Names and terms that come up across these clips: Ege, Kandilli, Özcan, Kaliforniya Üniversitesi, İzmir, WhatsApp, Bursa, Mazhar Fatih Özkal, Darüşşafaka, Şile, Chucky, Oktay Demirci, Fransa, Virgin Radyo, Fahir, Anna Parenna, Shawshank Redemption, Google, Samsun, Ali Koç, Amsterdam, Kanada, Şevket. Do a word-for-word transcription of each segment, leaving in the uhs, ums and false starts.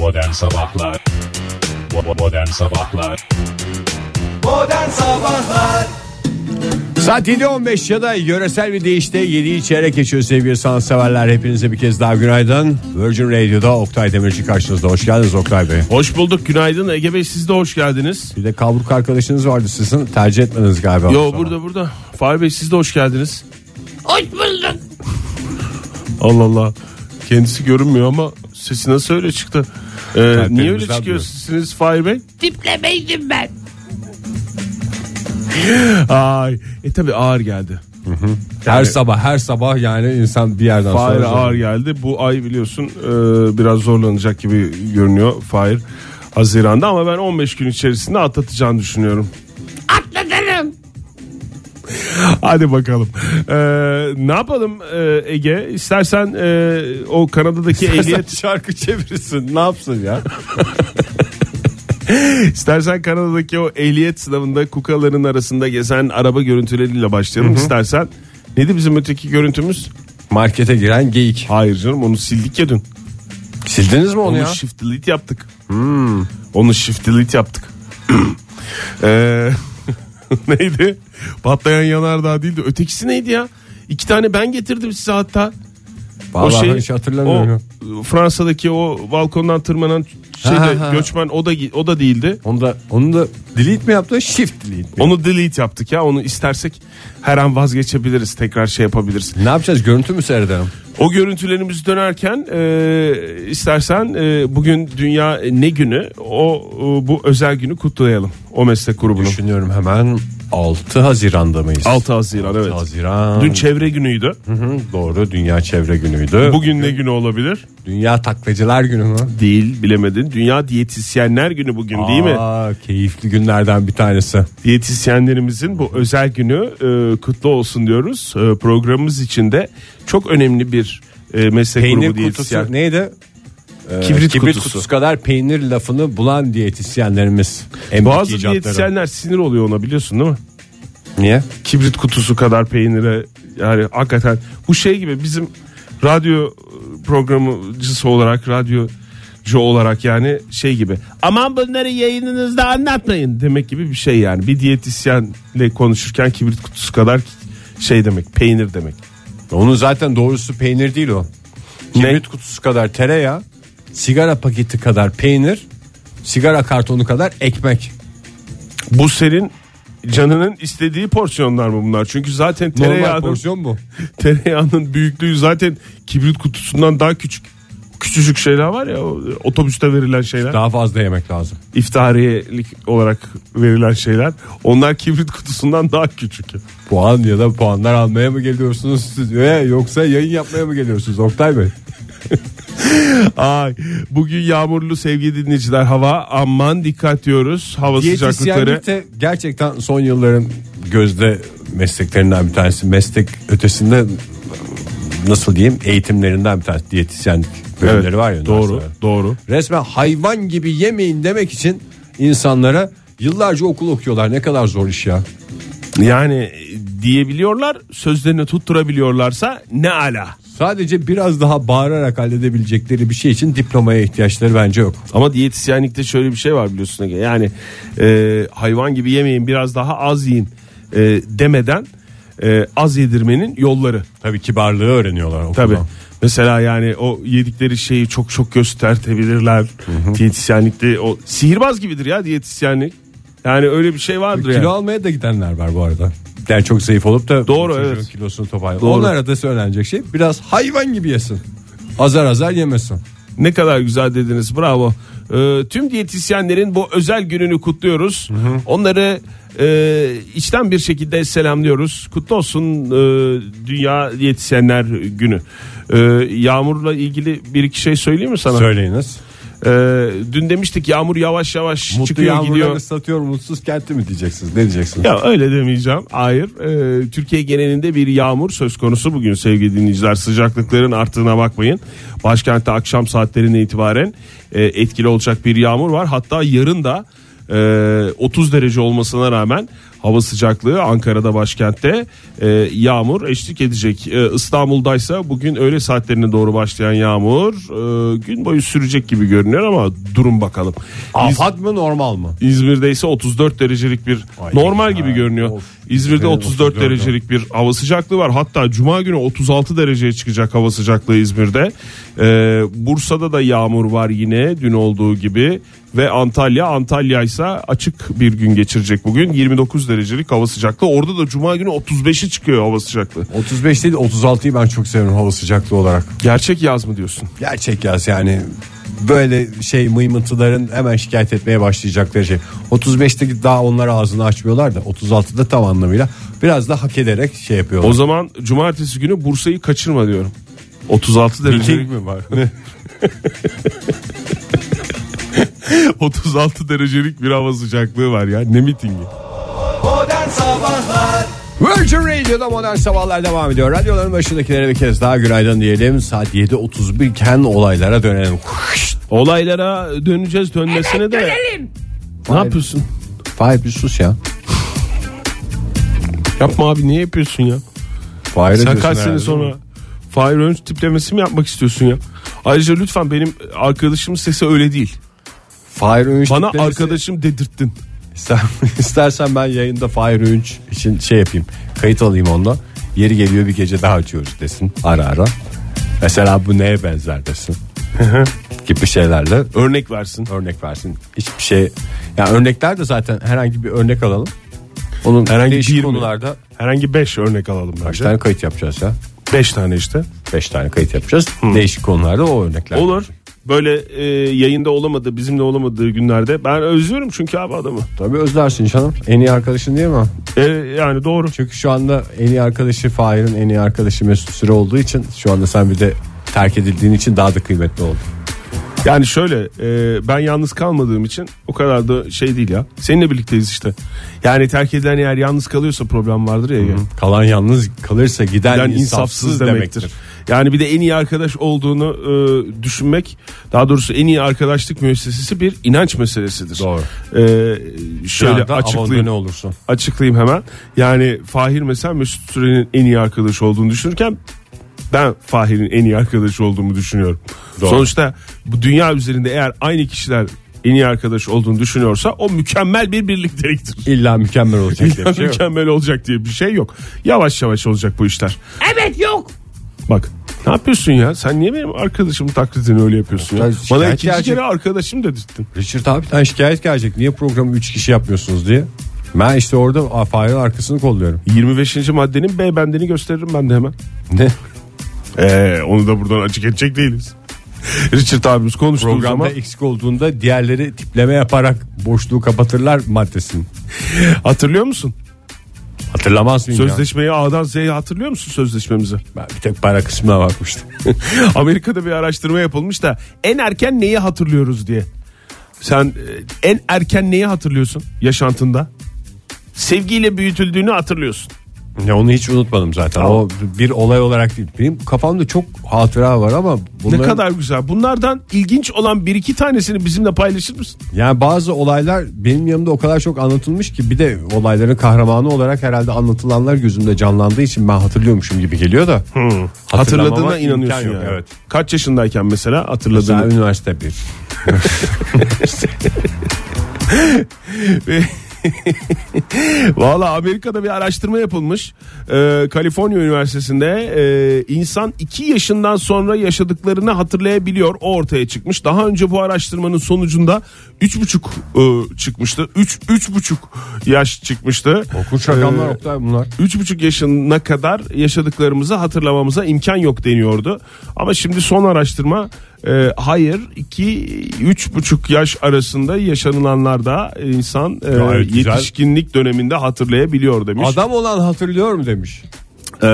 Modern Sabahlar Modern Sabahlar Modern Sabahlar Saat yedi on beş ya da yöresel bir deyişte yediyi çeyrek geçiyor sevgili sanatseverler. Hepinize bir kez daha günaydın. Virgin Radyo'da Oktay Demirci karşınızda. Hoş geldiniz Oktay Bey. Hoş bulduk, günaydın Ege Bey, siz de hoş geldiniz. Bir de kavruk arkadaşınız vardı sizin, tercih etmeniz galiba. Yo burada burada. Fahri Bey siz de hoş geldiniz. Hoş bulduk. Allah Allah. Kendisi görünmüyor ama sesi nasıl öyle çıktı? Ee, niye öyle çıkıyorsunuz Fahir Bey? Tiplemeydim ben. Ay, e tabi ağır geldi. Hı hı. Yani, her sabah her sabah yani insan bir yerden Fahir sonra. Fahir ağır geldi. Bu ay biliyorsun e, biraz zorlanacak gibi görünüyor Fahir Haziran'da ama ben on beş gün içerisinde atlatacağını düşünüyorum. Atlatırım. Hadi bakalım. Ee, ne yapalım e, Ege? İstersen e, o Kanada'daki ehliyet şarkı çevirsin. Ne yapsın ya? İstersen Kanada'daki o ehliyet sınavında kukaların arasında gezen araba görüntüleriyle başlayalım. Hı-hı. İstersen. Neydi bizim öteki görüntümüz? Markete giren geyik. Hayır canım, onu sildik ya dün. Sildiniz mi onu, onu ya? Onu shift delete yaptık. Hmm. Onu shift delete yaptık. Eee... Neydi? Patlayan yanardağ değildi. Ötekisi neydi ya? İki tane ben getirdim size hatta. Vallahi o şeyi, hiç hatırlamıyorum. O Fransa'daki o balkondan tırmanan şeyde ha, ha. göçmen o da o da değildi. Onu da onu da delete mi yaptı? Shift delete. Mi? Onu delete yaptık ya. Onu istersek her an vazgeçebiliriz. Tekrar şey yapabiliriz. Ne yapacağız? Görüntü mü seyredelim? O görüntülerimiz dönerken e, istersen e, bugün dünya ne günü? O e, bu özel günü kutlayalım. O meslek grubunu. Düşünüyorum hemen. altı Haziran'da mıyız? altı Haziran evet. altı Haziran. Dün çevre günüydü. Hı hı, doğru, dünya çevre günüydü. Bugün, bugün ne günü olabilir? Dünya taklacılar günü mü? Değil, bilemedin. Dünya diyetisyenler günü bugün. Aa, değil mi? Keyifli günlerden bir tanesi. Diyetisyenlerimizin bu özel günü e, kutlu olsun diyoruz. E, programımız içinde çok önemli bir e, meslek Peynir grubu diyetisyen. Kutusu, neydi? Kibrit, Kibrit kutusu. kutusu kadar peynir lafını bulan diyetisyenlerimiz. Bazı diyetisyenler sinir oluyor ona, biliyorsun değil mi? Niye? Kibrit kutusu kadar peynire, yani hakikaten bu şey gibi bizim radyo programcısı olarak, radyocu olarak yani şey gibi. Aman bunları yayınınızda anlatmayın demek gibi bir şey yani. Bir diyetisyenle konuşurken kibrit kutusu kadar şey demek, peynir demek. Onun zaten doğrusu peynir değil o. Kibrit ne? Kutusu kadar tereyağı. Sigara paketi kadar peynir, sigara kartonu kadar ekmek. Bu senin canının istediği porsiyonlar mı bunlar? Çünkü zaten tereyağının, porsiyon mu? Tereyağının büyüklüğü zaten kibrit kutusundan daha küçük. Küçücük şeyler var ya, otobüste verilen şeyler. Daha fazla yemek lazım. İftariyelik olarak verilen şeyler. Onlar kibrit kutusundan daha küçük. Puan ya da puanlar almaya mı geliyorsunuz stüdyoya, yoksa yayın yapmaya mı geliyorsunuz Oktay Bey? Ay, bugün yağmurlu sevgili dinleyiciler, hava aman dikkat diyoruz, hava sıcaklıkları gerçekten son yılların gözde mesleklerinden bir tanesi, meslek ötesinde nasıl diyeyim, eğitimlerinden bir tanesi diyetisyenlik bölümleri, evet, var ya, doğru doğru resmen hayvan gibi yemeyin demek için insanlara yıllarca okul okuyorlar, ne kadar zor iş ya, yani diyebiliyorlar, sözlerini tutturabiliyorlarsa ne ala. Sadece biraz daha bağırarak halledebilecekleri bir şey için diplomaya ihtiyaçları bence yok. Ama diyetisyenlikte şöyle bir şey var biliyorsun Ege. Yani e, hayvan gibi yemeyin, biraz daha az yiyin e, demeden e, az yedirmenin yolları. Tabii kibarlığı öğreniyorlar okulda. Tabii. Mesela yani o yedikleri şeyi çok çok göstertebilirler. Hı hı. Diyetisyenlikte o sihirbaz gibidir ya diyetisyenlik. Yani öyle bir şey vardır kilo yani. Kilo almaya da gidenler var bu arada. Yani çok zayıf olup da doğru, evet, kilosunu toparlayın. Onlara da söylenecek şey biraz hayvan gibi yesin. Azar azar yemesin. Ne kadar güzel dediniz, bravo. Ee, tüm diyetisyenlerin bu özel gününü kutluyoruz. Hı hı. Onları e, içten bir şekilde selamlıyoruz. Kutlu olsun e, Dünya Diyetisyenler Günü. E, yağmurla ilgili bir iki şey söyleyeyim mi sana? Söyleyiniz. Ee, dün demiştik yağmur yavaş yavaş mutlu çıkıyor gidiyor. Mutlu yağmurdan ıslatıyor mutsuz kenti mi diyeceksiniz, ne diyeceksiniz? Ya öyle demeyeceğim, hayır. Ee, Türkiye genelinde bir yağmur söz konusu bugün sevgili dinleyiciler. Sıcaklıkların arttığına bakmayın. Başkentte akşam saatlerine itibaren e, etkili olacak bir yağmur var. Hatta yarın da e, otuz derece olmasına rağmen Hava sıcaklığı Ankara'da, başkentte e, yağmur eşlik edecek. E, İstanbul'daysa bugün öğle saatlerine doğru başlayan yağmur e, gün boyu sürecek gibi görünüyor ama durun bakalım. Afat İz... mı normal mı? İzmir'de ise otuz dört derecelik bir Ay, normal ha, gibi görünüyor. Of, İzmir'de otuz dört derecelik bir hava sıcaklığı var. Hatta cuma günü otuz altı dereceye çıkacak hava sıcaklığı İzmir'de. E, Bursa'da da yağmur var yine dün olduğu gibi. Ve Antalya, Antalya ise açık bir gün geçirecek bugün. yirmi dokuz derecelik hava sıcaklığı. Orada da cuma günü otuz beşi çıkıyor hava sıcaklığı. otuz beş değil, otuz altıyı ben çok seviyorum hava sıcaklığı olarak. Gerçek yaz mı diyorsun? Gerçek yaz yani. Böyle şey mıymıntıların hemen şikayet etmeye başlayacakları şey. otuz beşte daha onlar ağzını açmıyorlar da otuz altıda tam anlamıyla biraz da hak ederek şey yapıyorlar. O zaman cumartesi günü Bursa'yı kaçırma diyorum. otuz altı derecelik mi var? Ne? otuz altı derecelik bir hava sıcaklığı var ya. Ne mitingi? Modern Sabahlar Virgin Radyo'da Modern Sabahlar devam ediyor. Radyoların başındakilere bir kez daha günaydın diyelim. Saat yedi otuz bir iken olaylara dönelim. Olaylara döneceğiz, dönmesine evet, de dönelim. Ne yapıyorsun? Fahir bir sus ya. Yapma abi, niye yapıyorsun ya? Fahir sen kaç sene sonra Fahir Önç tiplemesi mi yapmak istiyorsun ya? Ayrıca lütfen benim arkadaşımın sesi öyle değil. Fahir Önç bana tiplemesi... arkadaşım dedirttin. İster, istersen ben yayında Fahir Önç için şey yapayım, kayıt alayım onunla. Yeri geliyor bir gece daha açıyoruz desin ara ara. Mesela bu neye benzer desin. Gibi şeylerle örnek versin. Örnek versin. Hiçbir şey. Ya yani örnekler de zaten herhangi bir örnek alalım. Onun herhangi bir konularda herhangi beş örnek alalım bence. Kaç tane kayıt yapacağız ya? Beş tane işte. Beş tane kayıt yapacağız. Hı. Değişik konularda o örnekler. Olur. Böyle e, yayında olamadığı, bizimle olamadığı günlerde ben özlüyorum çünkü abi adamı. Tabii özlersin canım. En iyi arkadaşın değil mi? E, yani doğru. Çünkü şu anda en iyi arkadaşı Fahir'in en iyi arkadaşı Mesut Süre olduğu için şu anda sen bir de terk edildiğin için daha da kıymetli oldun. Yani şöyle e, ben yalnız kalmadığım için o kadar da şey değil ya. Seninle birlikteyiz işte. Yani terk edilen eğer yalnız kalıyorsa problem vardır ya. Hı-hı. Kalan yalnız kalırsa giden, giden insafsız, insafsız demektir. demektir. Yani bir de en iyi arkadaş olduğunu e, düşünmek, daha doğrusu en iyi arkadaşlık müessesesi bir inanç meselesidir. Doğru. E, şöyle açıklayayım ne olursun. Açıklayayım hemen. Yani Fahir mesela Mesut Süren'in en iyi arkadaşı olduğunu düşünürken ben Fahir'in en iyi arkadaşı olduğumu düşünüyorum. Doğru. Sonuçta bu dünya üzerinde eğer aynı kişiler en iyi arkadaş olduğunu düşünüyorsa o mükemmel bir birlikteliktir. İlla mükemmel olacak İlla diye bir şey mükemmel yok. olacak diye bir şey yok. Yavaş yavaş olacak bu işler. Evet yok. Bak ne yapıyorsun ya? Sen niye benim arkadaşımın taklidini öyle yapıyorsun ya? Bana ikinci gelecek. kere arkadaşım dedirttin. Richard abiden şikayet gelecek. Niye programı üç kişi yapmıyorsunuz diye. Ben işte orada Fahir'in arkasını kolluyorum. yirmi beşinci maddenin B bendini gösteririm ben de hemen. Ne? Ee, onu da buradan açık edecek değiliz. Richard abimiz konuştuğu programda zaman eksik olduğunda diğerleri tipleme yaparak boşluğu kapatırlar maddesini. Hatırlıyor musun? Hatırlamaz mıyım? Sözleşmeyi ya? A'dan Z'ye hatırlıyor musun sözleşmemizi? Ben bir tek para kısmına bakmıştım. Amerika'da bir araştırma yapılmış da en erken neyi hatırlıyoruz diye. Sen en erken neyi hatırlıyorsun yaşantında? Sevgiyle büyütüldüğünü hatırlıyorsun. Ya onu hiç unutmadım zaten. Tamam. O bir olay olarak değil. Benim kafamda çok hatıra var ama bunların... Ne kadar güzel. Bunlardan ilginç olan bir iki tanesini bizimle paylaşır mısın? Yani bazı olaylar benim yanımda o kadar çok anlatılmış ki bir de olayların kahramanı olarak herhalde anlatılanlar gözümde canlandığı için ben hatırlıyormuşum gibi geliyor da. Hmm. Hatırladığına inanıyorsun yani. Evet. Kaç yaşındayken mesela hatırladığını? Mesela üniversite bir. Ve... Valla Amerika'da bir araştırma yapılmış. ee, Kaliforniya Üniversitesi'nde e, insan iki yaşından sonra yaşadıklarını hatırlayabiliyor. O ortaya çıkmış. Daha önce bu araştırmanın sonucunda üç buçuk e, çıkmıştı. üç üç buçuk yaş çıkmıştı. Korkunç rakamlar ee, Oktay bunlar. üç buçuk yaşına kadar yaşadıklarımızı hatırlamamıza imkan yok deniyordu. Ama şimdi son araştırma E, hayır, iki üç buçuk yaş arasında yaşanılanlarda insan e, ya, evet, yetişkinlik güzel. Döneminde hatırlayabiliyor demiş. Adam olan hatırlıyor mu demiş? Ee,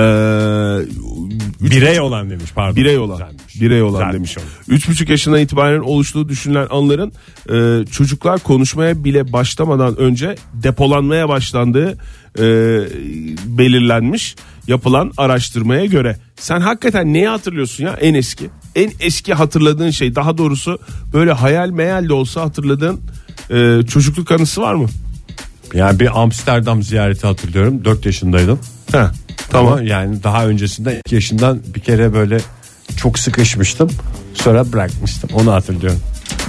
birey olan demiş pardon. Birey olan. Güzelmiş. Birey olan güzel demiş. üç buçuk yaşından itibaren oluştuğu düşünülen anların e, çocuklar konuşmaya bile başlamadan önce depolanmaya başlandığı e, belirlenmiş yapılan araştırmaya göre. Sen hakikaten neyi hatırlıyorsun ya en eski? En eski hatırladığın şey, daha doğrusu böyle hayal meyal de olsa hatırladığın e, çocukluk anısı var mı? Yani bir Amsterdam ziyareti hatırlıyorum. dört yaşındaydım. Heh, tamam. Ama yani daha öncesinde iki yaşından bir kere böyle çok sıkışmıştım. Sonra bırakmıştım. Onu hatırlıyorum.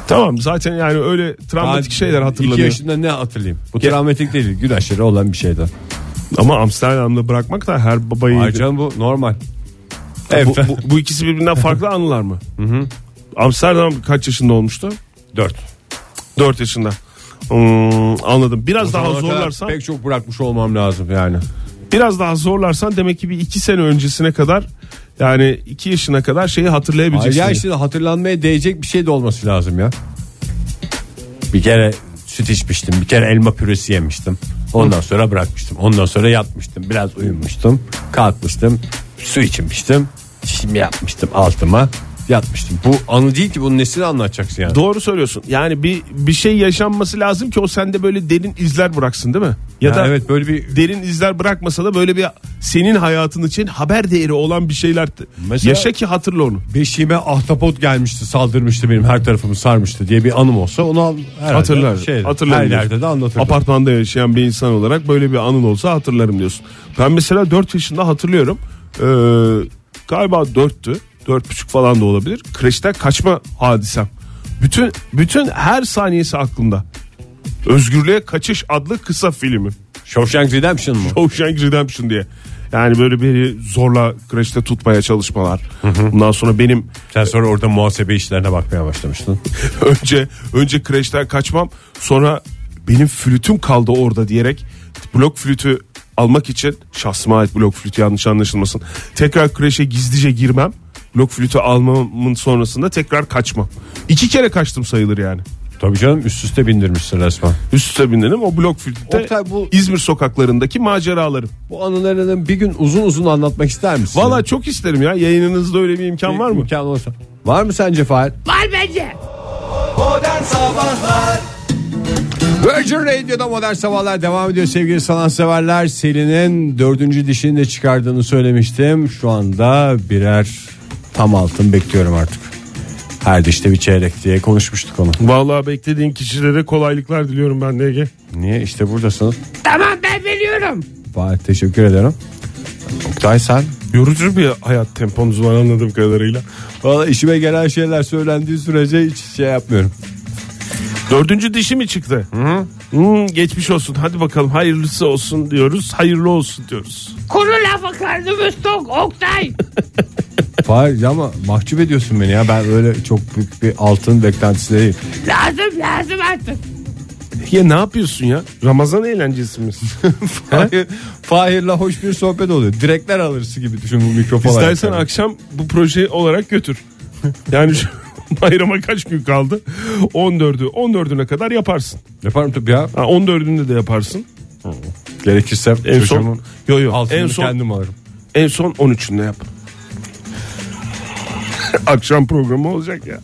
Tamam, zaten yani öyle travmatik daha şeyler hatırlanıyor. iki yaşında ne hatırlayayım? Bu ya, travmatik değil. Gün aşırı olan bir şeyden. Ama Amsterdam'da bırakmak da her babayı... Hayır canım, bu normal. Evet. Bu, bu, bu ikisi birbirinden farklı anılar mı? Hı hı. Amsterdam kaç yaşında olmuştu? dört. dört yaşında. Hmm, anladım. Biraz o daha zorlarsan... Pek çok bırakmış olmam lazım yani. Biraz daha zorlarsan demek ki bir iki sene öncesine kadar... Yani iki yaşına kadar şeyi hatırlayabileceksin. Ya işte hatırlanmaya değecek bir şey de olması lazım ya. Bir kere süt içmiştim. Bir kere elma püresi yemiştim. Ondan sonra bırakmıştım. Ondan sonra yatmıştım. Biraz uyumuştum. Kalkmıştım. Su içmiştim. Çişimi yapmıştım altıma. Yatmıştım. Bu anı değil ki, bunun nesini anlatacaksın yani. Doğru söylüyorsun. Yani bir bir şey yaşanması lazım ki o sende böyle derin izler bıraksın, değil mi? Ya yani da evet, böyle bir derin izler bırakmasa da böyle bir senin hayatın için haber değeri olan bir şeyler mesela, yaşa ki hatırla onu. Beşiğime ahtapot gelmişti, saldırmıştı, benim her tarafımı sarmıştı diye bir anım olsa onu hatırlar. Şeyde, hatırlar. Her yerde de anlatırım. Apartmanda yaşayan bir insan olarak böyle bir anın olsa hatırlarım diyorsun. Ben mesela dört yaşında hatırlıyorum. Ee, galiba dörttü. Dört buçuk falan da olabilir. Kreşten kaçma hadisem. Bütün bütün her saniyesi aklımda. Özgürlüğe Kaçış adlı kısa filmi. Shawshank Redemption mı? Shawshank Redemption diye. Yani böyle beni zorla kreşte tutmaya çalışmalar. Hı hı. Bundan sonra benim... Sen sonra orada muhasebe işlerine bakmaya başlamıştın. önce önce kreşten kaçmam. Sonra benim flütüm kaldı orada diyerek blok flütü almak için... Şahsıma ait blok flütü, yanlış anlaşılmasın. Tekrar kreşe gizlice girmem. Blok flütü almamın sonrasında tekrar kaçmam. İki kere kaçtım sayılır yani. Tabii canım, üst üste bindirmişsin resmen. Üst üste bindirdim o blok flütü. Oktay, bu İzmir sokaklarındaki maceralarım. Bu anılarını bir gün uzun uzun anlatmak ister misin? Valla çok isterim ya. Yayınınızda öyle bir imkan bir var mı? İmkan olsa. Var mı sence Fahir? Var bence. Modern Sabahlar. Virgin Radyo'da Modern Sabahlar devam ediyor sevgili sanatseverler. Selin'in dördüncü dişini de çıkardığını söylemiştim. Şu anda birer tam altın bekliyorum artık. Her dişte bir çeyrek diye konuşmuştuk onu. Vallahi beklediğin kişilere kolaylıklar diliyorum ben de Ege. Niye, işte buradasınız. Tamam, ben veriyorum. Vay, teşekkür ederim. Oktay, sen yorucu bir hayat temponuz var anladığım kadarıyla. Vallahi işime gelen şeyler söylendiği sürece hiç şey yapmıyorum. Dördüncü dişi mi çıktı? Hı. Hmm, geçmiş olsun, hadi bakalım hayırlısı olsun diyoruz. Hayırlı olsun diyoruz. Kuru lafa karnımız tok Oktay. Hayır ama mahcup ediyorsun beni ya, ben öyle çok büyük bir altın beklentisi değil. Lazım lazım artık. Ya ne yapıyorsun ya? Ramazan eğlencesi mi? Fahir, Fahir'la hoş bir sohbet oluyor. Direkler alırsı gibi düşün bu mikrofon. İstersen yani akşam bu proje olarak götür. Yani şu bayrama kaç gün kaldı? on dördü on dördüne kadar yaparsın. Yaparım tabii ya. Ha, on dördünde de yaparsın. Hı. Gerekirse en son yo yo en son kendim alırım. En son on üçünde yap. Akşam programı olacak ya.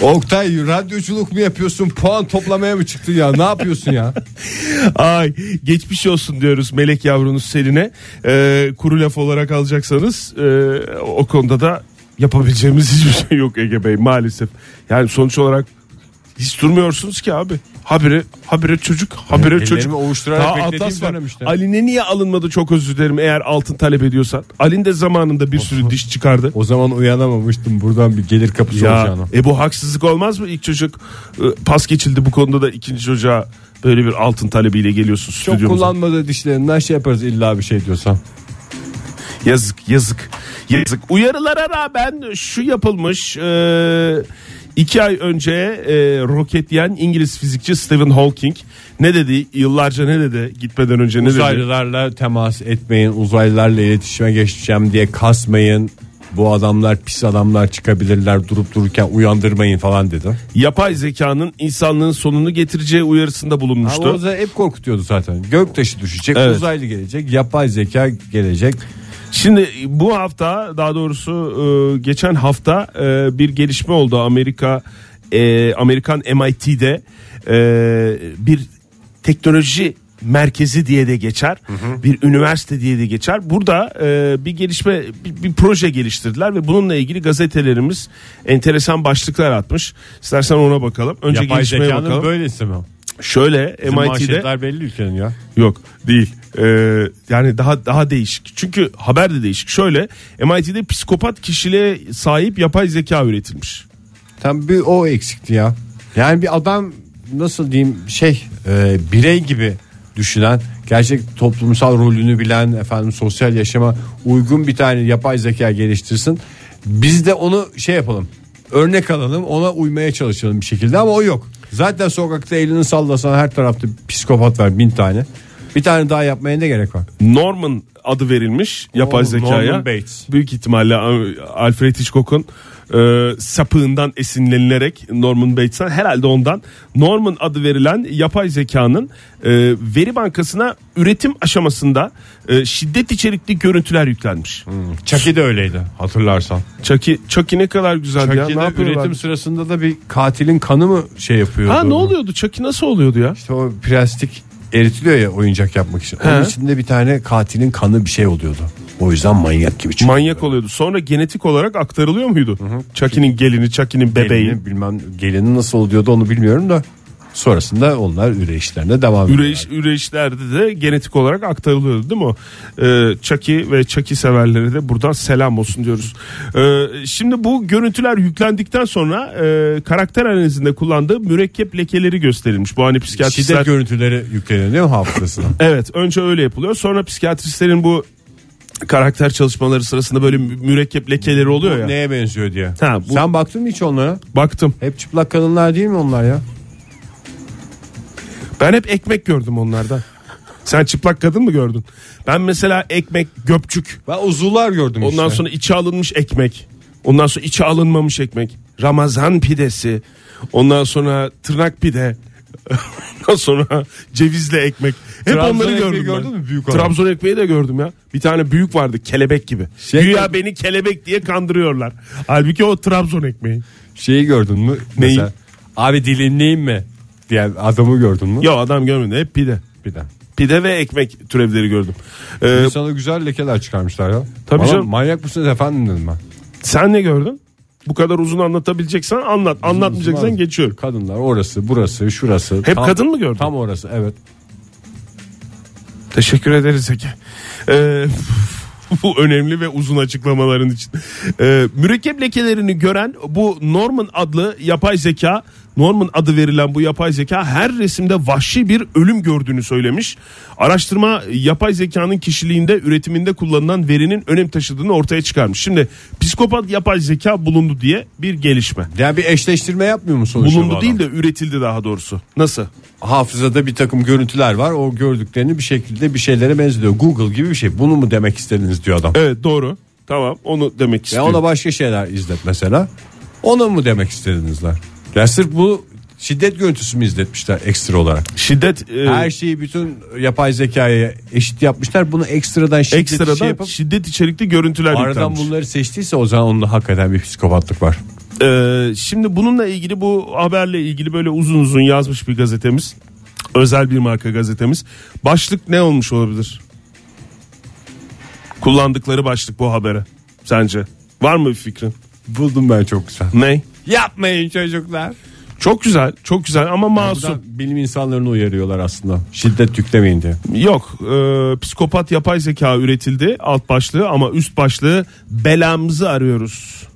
Oktay, radyoculuk mu yapıyorsun? Puan toplamaya mı çıktın ya? Ne yapıyorsun ya? Ay, geçmiş olsun diyoruz melek yavrunuz Selin'e. Ee, kuru laf olarak alacaksanız e, o konuda da yapabileceğimiz hiçbir şey yok Ege Bey maalesef. Yani sonuç olarak hiç durmuyorsunuz ki abi. Habire habire çocuk, habire yani çocuk. Daha Atlas var. Ali'ne niye alınmadı, çok özür dilerim eğer altın talep ediyorsan. Ali'nin de zamanında bir sürü diş çıkardı. O zaman uyanamamıştım buradan bir gelir kapısı ya, olacağına. E bu haksızlık olmaz mı? İlk çocuk pas geçildi, bu konuda da ikinci çocuğa böyle bir altın talebiyle geliyorsun stüdyomuza. Çok kullanmadı dişlerinden şey yaparız illa bir şey diyorsan. Yazık yazık yazık. Uyarılara rağmen şu yapılmış... Ee... İki ay önce e, roketleyen İngiliz fizikçi Stephen Hawking ne dedi? Yıllarca ne dedi? Gitmeden önce ne dedi? Uzaylılarla temas etmeyin, uzaylılarla iletişime geçeceğim diye kasmayın. Bu adamlar pis adamlar, çıkabilirler, durup dururken uyandırmayın falan dedi. Yapay zekanın insanlığın sonunu getireceği uyarısında bulunmuştu. Ama o da hep korkutuyordu zaten. Göktaşı düşecek, evet. Uzaylı gelecek, yapay zeka gelecek. Şimdi bu hafta, daha doğrusu geçen hafta bir gelişme oldu. Amerika Amerikan M I T'de bir teknoloji merkezi diye de geçer, hı hı. Bir üniversite diye de geçer. Burada bir gelişme, bir, bir proje geliştirdiler ve bununla ilgili gazetelerimiz enteresan başlıklar atmış. İstersen ona bakalım. Önce yapay zekanın bakalım. Böylesi mi? Şöyle bizim M I T'de manşetler belli ülkenin ya. Yok değil. Ee, yani daha daha değişik. Çünkü haber de değişik. Şöyle M I T'de psikopat kişiliğe sahip yapay zeka üretilmiş. Tam bir o eksikti ya. Yani bir adam nasıl diyeyim şey e, birey gibi düşünen, gerçek toplumsal rolünü bilen, efendim sosyal yaşama uygun bir tane yapay zeka geliştirsin. Biz de onu şey yapalım. Örnek alalım, ona uymaya çalışalım bir şekilde ama o yok. Zaten sokakta elini sallasan her tarafta psikopat var bin tane. Bir tane daha yapmaya ne gerek var? Norman adı verilmiş yapay zekaya. Büyük ihtimalle Alfred Hitchcock'un e, sapığından esinlenilerek Norman Bates'ten herhalde ondan Norman adı verilen yapay zekanın e, veri bankasına üretim aşamasında e, şiddet içerikli görüntüler yüklenmiş. Hmm. Chucky de öyleydi hatırlarsan. Chucky, Chucky ne kadar güzel Chucky ya. Chucky'de üretim sırasında da bir katilin kanı mı şey yapıyordu? Ha ne oluyordu? Chucky nasıl oluyordu ya? İşte o plastik eritiliyor ya oyuncak yapmak için. He. Onun içinde bir tane katilin kanı bir şey oluyordu. O yüzden manyak gibi çıkıyor. Manyak oluyordu. Sonra genetik olarak aktarılıyor muydu? Chucky'nin gelini, Chucky'nin bebeği. Gelini, bilmem gelini nasıl oluyordu onu bilmiyorum da. Sonrasında onlar üreyişlerine devam Üreyiş, ediyorlar. Üreyişlerde de genetik olarak aktarılıyordu değil mi o? Ee, Chucky ve Chucky severlere de buradan selam olsun diyoruz. Ee, şimdi bu görüntüler yüklendikten sonra e, karakter analizinde kullandığı mürekkep lekeleri gösterilmiş. Bu hani psikiyatristler... Şiddet görüntüleri yükleniyor değil mi hafızasına? Evet, önce öyle yapılıyor. Sonra psikiyatristlerin bu karakter çalışmaları sırasında böyle mürekkep lekeleri oluyor bu ya. Neye benziyor diye. Ha, bu... Sen baktın mı hiç onlara? Baktım. Hep çıplak kadınlar değil mi onlar ya? Ben hep ekmek gördüm onlardan. Sen çıplak kadın mı gördün? Ben mesela ekmek, göpçük. Ben uzuvlar gördüm ondan işte. Ondan sonra içi alınmış ekmek. Ondan sonra içi alınmamış ekmek. Ramazan pidesi. Ondan sonra tırnak pide. Ondan sonra cevizli ekmek. Hep Trabzon onları gördüm gördün mü? Büyük Trabzon olan. Ekmeği de gördüm ya. Bir tane büyük vardı kelebek gibi. Şey Güya mi? Beni kelebek diye kandırıyorlar. Halbuki o Trabzon ekmeği. Şeyi gördün mü? Neyi? Mesela, abi dilimleyeyim mi? Diğer adamı gördün mü? Yok adam görmedim. Hep pide. Pide. Pide ve ekmek türevleri gördüm. Ee, sana güzel lekeler çıkarmışlar ya. Tabii canım. Manyak mısınız efendim dedim ben. Sen ne gördün? Bu kadar uzun anlatabileceksen anlat. Uzun Anlatmayacaksan uzun geçiyorum. Kadınlar orası burası şurası. Hep tam, kadın mı gördün? Tam orası evet. Teşekkür ederiz Ege. Ee, bu önemli ve uzun açıklamaların için. Ee, mürekkep lekelerini gören bu Norman adlı yapay zeka Norman adı verilen bu yapay zeka her resimde vahşi bir ölüm gördüğünü söylemiş. Araştırma yapay zekanın kişiliğinde üretiminde kullanılan verinin önem taşıdığını ortaya çıkarmış. Şimdi psikopat yapay zeka bulundu diye bir gelişme. Yani bir eşleştirme yapmıyor mu sonuçta? Bulundu değil de üretildi daha doğrusu. Nasıl? Hafızada bir takım görüntüler var. O gördüklerini bir şekilde bir şeylere benziyor. Google gibi bir şey. Bunu mu demek istediniz diyor adam. Evet doğru. Tamam onu demek istiyor. Ya ona başka şeyler izlet mesela. Ona mı demek istedinizler? Ya sırf bu şiddet görüntüsü mü izletmişler ekstra olarak? Şiddet e, her şeyi bütün yapay zekaya eşit yapmışlar. Bunu ekstradan şiddet, ekstradan şey yapıp, şiddet içerikli görüntüler aradan yüklenmiş. Aradan bunları seçtiyse o zaman onunla hakikaten bir psikopatlık var. Ee, şimdi bununla ilgili bu haberle ilgili böyle uzun uzun yazmış bir gazetemiz. Özel bir marka gazetemiz. Başlık ne olmuş olabilir? Kullandıkları başlık bu habere sence. Var mı bir fikrin? Buldum ben çok güzel. Ne? Yapmayın çocuklar. Çok güzel, çok güzel ama masum. Yani bilim insanlarını uyarıyorlar aslında. Şiddet yüklemeyin diye. Yok, e, psikopat yapay zeka üretildi alt başlığı ama üst başlığı belamızı arıyoruz.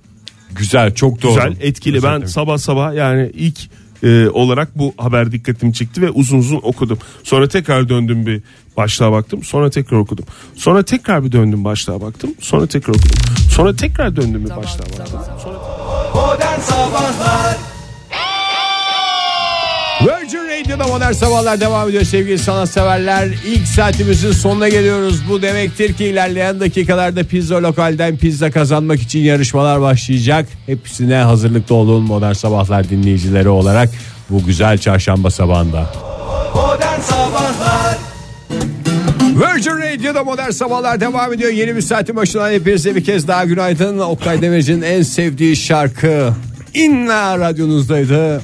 Güzel, çok doğru. Güzel, etkili. Güzel, ben demek. sabah sabah yani ilk e, olarak bu haber dikkatimi çekti ve uzun uzun okudum. Sonra tekrar döndüm bir başlığa baktım, sonra tekrar okudum. Sonra tekrar bir döndüm başlığa baktım, sonra tekrar okudum. Sonra tekrar döndüm bir başlığa baktım. Sonra... Modern Sabahlar Virgin Radyo'da Modern Sabahlar devam ediyor sevgili sanatseverler. İlk saatimizin sonuna geliyoruz. Bu demektir ki ilerleyen dakikalarda pizza lokalden pizza kazanmak için yarışmalar başlayacak. Hepsine hazırlıklı olun Modern Sabahlar dinleyicileri olarak bu güzel çarşamba sabahında. Modern Sabahlar Virgin Radyo'da Modern Sabahlar devam ediyor. Yeni bir saatin başından hepinize bir kez daha günaydın. Oktay Demirci'nin en sevdiği şarkı İnna radyonuzdaydı.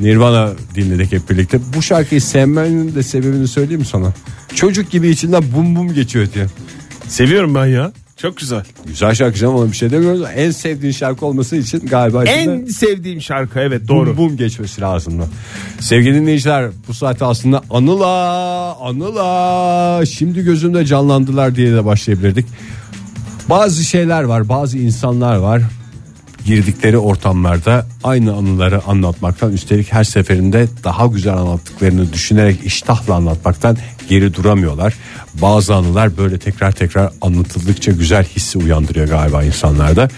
Nirvana dinledik hep birlikte. Bu şarkıyı sevmenin de sebebini söyleyeyim mi sana? Çocuk gibi içinden bum bum geçiyor diye. Seviyorum ben ya. Çok güzel. Güzel şarkıcı ama bir şey demiyoruz. En sevdiğin şarkı olması için galiba... En sevdiğim şarkı, evet doğru. Bum bum geçmesi lazımdı. Sevgili dinleyiciler, bu saatte aslında anıla anıla şimdi gözümde canlandılar diye de başlayabilirdik. Bazı şeyler var, bazı insanlar var. Girdikleri ortamlarda aynı anıları anlatmaktan, üstelik her seferinde daha güzel anlattıklarını düşünerek iştahla anlatmaktan geri duramıyorlar. Bazı anılar böyle tekrar tekrar anlatıldıkça güzel hissi uyandırıyor galiba insanlarda.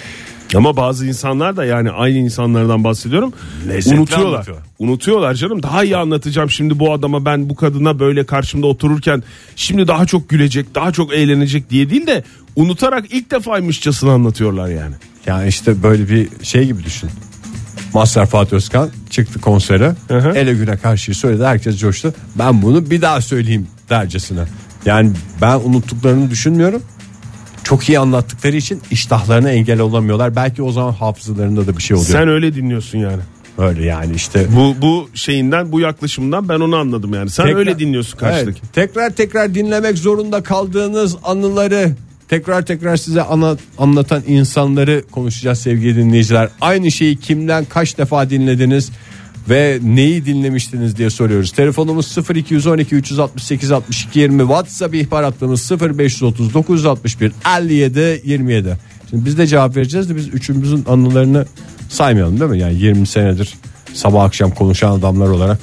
Ama bazı insanlar da, yani aynı insanlardan bahsediyorum, lezzetli unutuyorlar. Anlatıyor. Unutuyorlar canım, daha iyi anlatacağım şimdi bu adama, ben bu kadına böyle karşımda otururken şimdi daha çok gülecek, daha çok eğlenecek diye değil de unutarak ilk defaymışçasına anlatıyorlar yani. Yani işte böyle bir şey gibi düşün. Mazhar Fatih Özkal çıktı konsere, hı hı. Ele güne karşıyı söyledi, herkes coştu. Ben bunu bir daha söyleyeyim dercesine. Yani ben unuttuklarını düşünmüyorum. Çok iyi anlattıkları için iştahlarına engel olamıyorlar. Belki o zaman hafızalarında da bir şey oluyor. Sen öyle dinliyorsun yani. Öyle yani işte. Bu bu şeyinden, bu yaklaşımdan ben onu anladım yani. Sen tekrar, öyle dinliyorsun karşılık. Evet, tekrar tekrar dinlemek zorunda kaldığınız anıları... Tekrar tekrar size anlat, anlatan insanları konuşacağız sevgili dinleyiciler. Aynı şeyi kimden kaç defa dinlediniz ve neyi dinlemiştiniz diye soruyoruz. Telefonumuz sıfır iki on iki üç altı sekiz altmış iki yirmi, WhatsApp ihbar hattımız sıfır beş otuz dokuz altmış bir elli yedi yirmi yedi. Şimdi biz de cevap vereceğiz de biz üçümüzün anılarını saymayalım değil mi? Yani yirmi senedir sabah akşam konuşan adamlar olarak.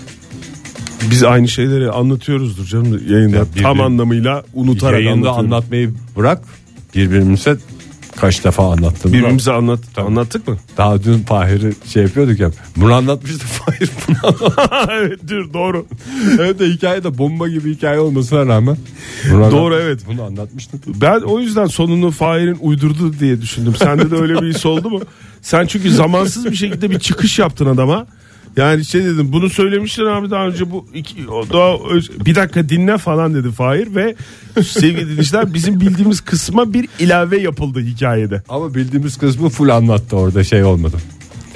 Biz aynı şeyleri anlatıyoruzdur canım yayında. Ya tam anlamıyla unutarak yayında anlatmayı bırak. Birbirimize kaç defa anlattım. Birbirimize anlat, anlattık mı? Daha dün Fahir'i şey yapıyorduk ya. Bunu anlatmıştı Fahir. Bunu anlatmıştı. Evet dur, doğru. Evet de hikaye de bomba gibi hikaye olmasına rağmen. Doğru evet. Bunu anlatmıştım. Ben o yüzden sonunu Fahir'in uydurdu diye düşündüm. Sende de öyle bir his oldu mu? Sen çünkü zamansız bir şekilde bir çıkış yaptın adama. Yani şey dedim, bunu söylemiştin abi daha önce, bu iki, o daha bir dakika dinle falan dedi Fahir ve sevgili dinleyiciler bizim bildiğimiz kısma bir ilave yapıldı hikayede. Ama bildiğimiz kısmı full anlattı, orada şey olmadı.